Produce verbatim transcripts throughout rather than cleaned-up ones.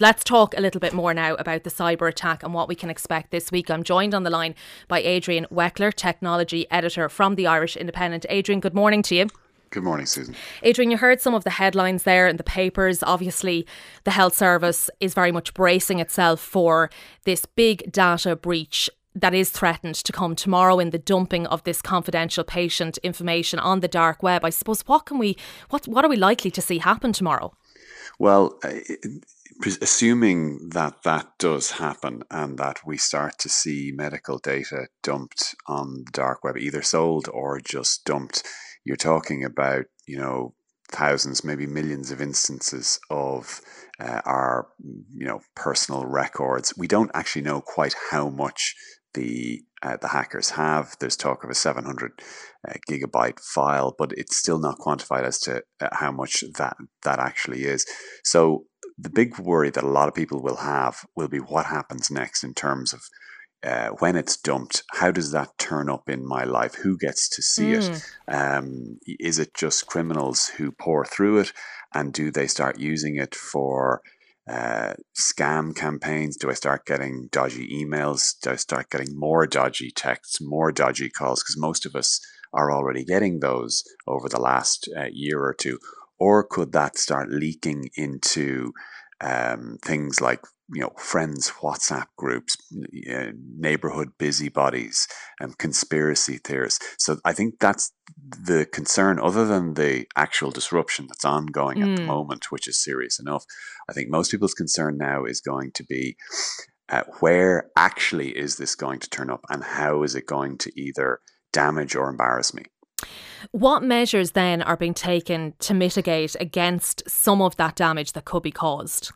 Let's talk a little bit more now about the cyber attack and what we can expect this week. I'm joined on the line by Adrian Weckler, Technology Editor from the Irish Independent. Adrian, good morning to you. Good morning, Susan. Adrian, you heard some of the headlines there in the papers. Obviously, the health service is very much bracing itself for this big data breach that is threatened to come tomorrow in the dumping of this confidential patient information on the dark web. I suppose, what can we, what, what are we likely to see happen tomorrow? Well, assuming that that does happen and that we start to see medical data dumped on the dark web, either sold or just dumped, you're talking about, you know, thousands, maybe millions of instances of uh, our, you know, personal records. We don't actually know quite how much the uh, the hackers have. There's talk of a seven hundred uh, gigabyte file, but it's still not quantified as to uh, how much that that actually is. So the big worry that a lot of people will have will be what happens next in terms of Uh, when it's dumped, how does that turn up in my life? Who gets to see mm. it? Um, is it just criminals who pour through it? And do they start using it for uh, scam campaigns? Do I start getting dodgy emails? Do I start getting more dodgy texts, more dodgy calls? Because most of us are already getting those over the last uh, year or two. Or could that start leaking into um, things like, you know, friends, WhatsApp groups, uh, neighborhood busybodies, and um, conspiracy theorists. So I think that's the concern, other than the actual disruption that's ongoing mm. at the moment, which is serious enough. I think most people's concern now is going to be uh, where actually is this going to turn up and how is it going to either damage or embarrass me? What measures then are being taken to mitigate against some of that damage that could be caused?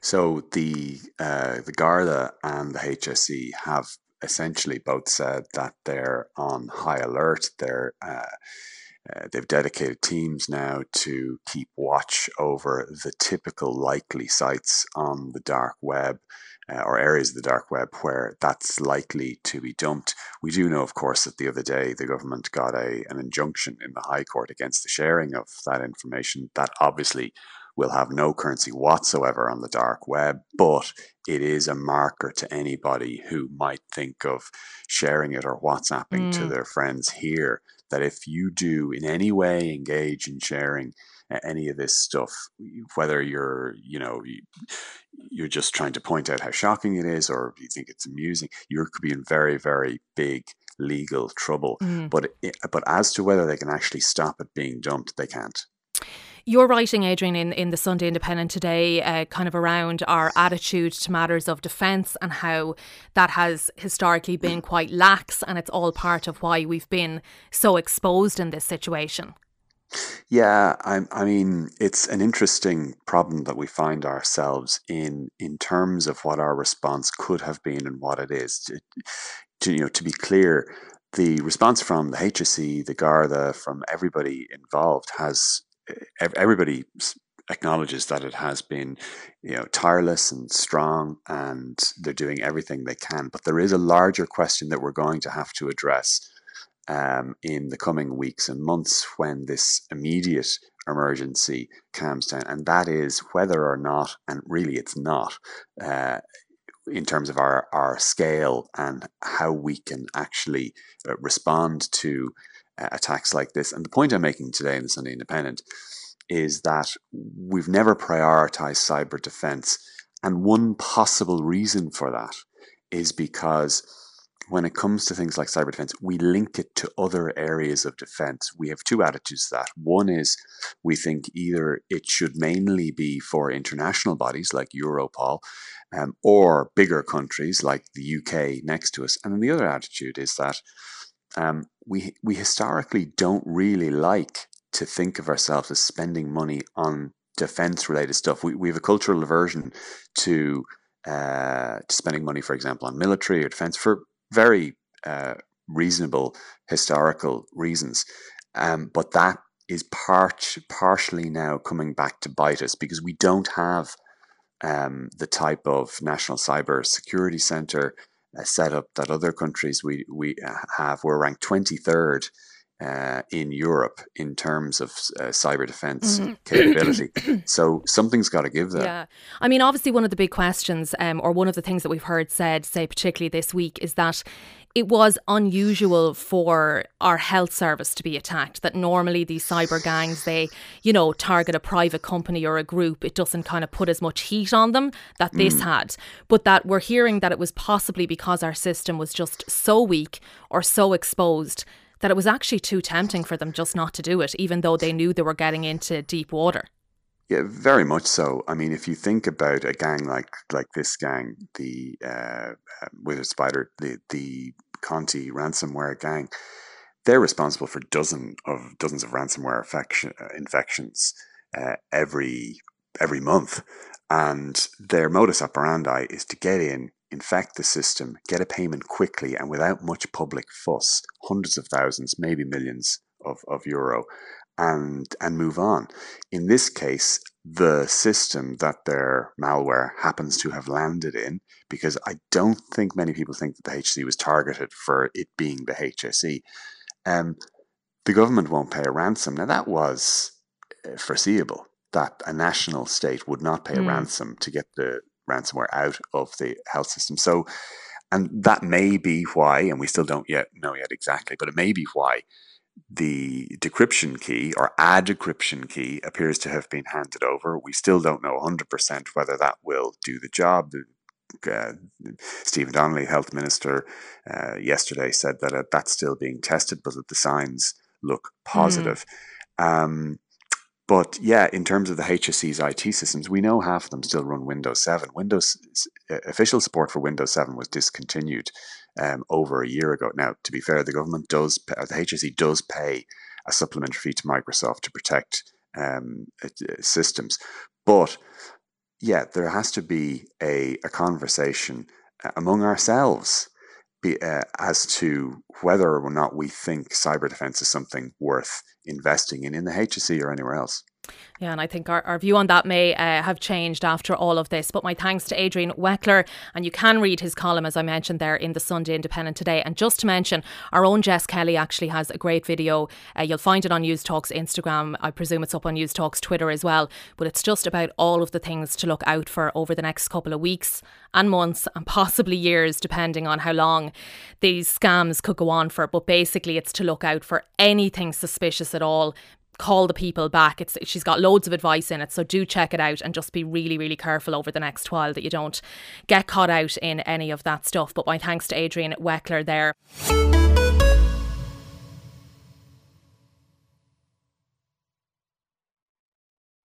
So the uh, the Garda and the H S E have essentially both said that they're on high alert. They're uh, uh, they've dedicated teams now to keep watch over the typical likely sites on the dark web uh, or areas of the dark web where that's likely to be dumped. We do know, of course, that the other day the government got a an injunction in the High Court against the sharing of that information. That obviously will have no currency whatsoever on the dark web, but it is a marker to anybody who might think of sharing it or WhatsApping mm. to their friends here, that if you do in any way engage in sharing any of this stuff, whether you're, you know, you're just trying to point out how shocking it is or you think it's amusing, you could be in very, very big legal trouble. Mm. But, it, but as to whether they can actually stop it being dumped, they can't. You're writing, Adrian, in, in the Sunday Independent today, uh, kind of around our attitude to matters of defence and how that has historically been quite lax, and it's all part of why we've been so exposed in this situation. Yeah, I, I mean, it's an interesting problem that we find ourselves in, in terms of what our response could have been and what it is. To, to, you know, to be clear, the response from the H S E, the Garda, from everybody involved has... Everybody acknowledges that it has been, you know, tireless and strong, and they're doing everything they can. But there is a larger question that we're going to have to address um, in the coming weeks and months when this immediate emergency calms down, and that is whether or not, and really it's not, uh, in terms of our, our scale and how we can actually uh, respond to attacks like this. And the point I'm making today in the Sunday Independent is that we've never prioritized cyber defense. And one possible reason for that is because when it comes to things like cyber defense, we link it to other areas of defense. We have two attitudes to that. One is we think either it should mainly be for international bodies like Europol um, or bigger countries like the U K next to us. And then the other attitude is that Um, we we historically don't really like to think of ourselves as spending money on defense-related stuff. We we have a cultural aversion to, uh, to spending money, for example, on military or defense for very uh, reasonable historical reasons. Um, but that is part partially now coming back to bite us because we don't have um, the type of National Cyber Security Centre a setup that other countries we we have. We're ranked twenty-third uh, in Europe in terms of uh, cyber defense mm-hmm. capability. So something's got to give there. Yeah. I mean, obviously one of the big questions um, or one of the things that we've heard said, say particularly this week, is that it was unusual for our health service to be attacked, that normally these cyber gangs, they, you know, target a private company or a group. It doesn't kind of put as much heat on them that this mm. had. But that we're hearing that it was possibly because our system was just so weak or so exposed that it was actually too tempting for them just not to do it, even though they knew they were getting into deep water. Yeah, very much so. I mean, if you think about a gang like like this gang, the uh, Wizard Spider, the the Conti ransomware gang, they're responsible for dozen of dozens of ransomware infection, infections uh, every every month, and their modus operandi is to get in, infect the system, get a payment quickly and without much public fuss, hundreds of thousands, maybe millions of of euro. And and move on. In this case, the system that their malware happens to have landed in, because I don't think many people think that the H S E was targeted for it being the H S E, um, the government won't pay a ransom. Now, that was foreseeable, that a national state would not pay mm. a ransom to get the ransomware out of the health system. So, and that may be why, and we still don't yet know yet exactly, but it may be why the decryption key or a decryption key appears to have been handed over. We still don't know one hundred percent whether that will do the job. Uh, Stephen Donnelly, Health Minister, uh, yesterday said that uh, that's still being tested, but that the signs look positive. Mm. Um, but yeah, in terms of the H S E's I T systems, we know half of them still run Windows seven. Windows uh, official support for Windows seven was discontinued Um, over a year ago. Now, to be fair, the government does, pay, the H S E does pay a supplementary fee to Microsoft to protect um, uh, systems. But yeah, there has to be a, a conversation among ourselves be, uh, as to whether or not we think cyber defense is something worth investing in, in the H S E or anywhere else. Yeah, and I think our, our view on that may uh, have changed after all of this. But my thanks to Adrian Weckler. And you can read his column, as I mentioned there, in the Sunday Independent today. And just to mention, our own Jess Kelly actually has a great video. Uh, you'll find it on News Talk's Instagram. I presume it's up on News Talk's Twitter as well. But it's just about all of the things to look out for over the next couple of weeks and months and possibly years, depending on how long these scams could go on for. But basically, it's to look out for anything suspicious at all. Call the people back. It's she's got loads of advice in it, so do check it out and just be really, really careful over the next while that you don't get caught out in any of that stuff. But my thanks to Adrian Weckler there.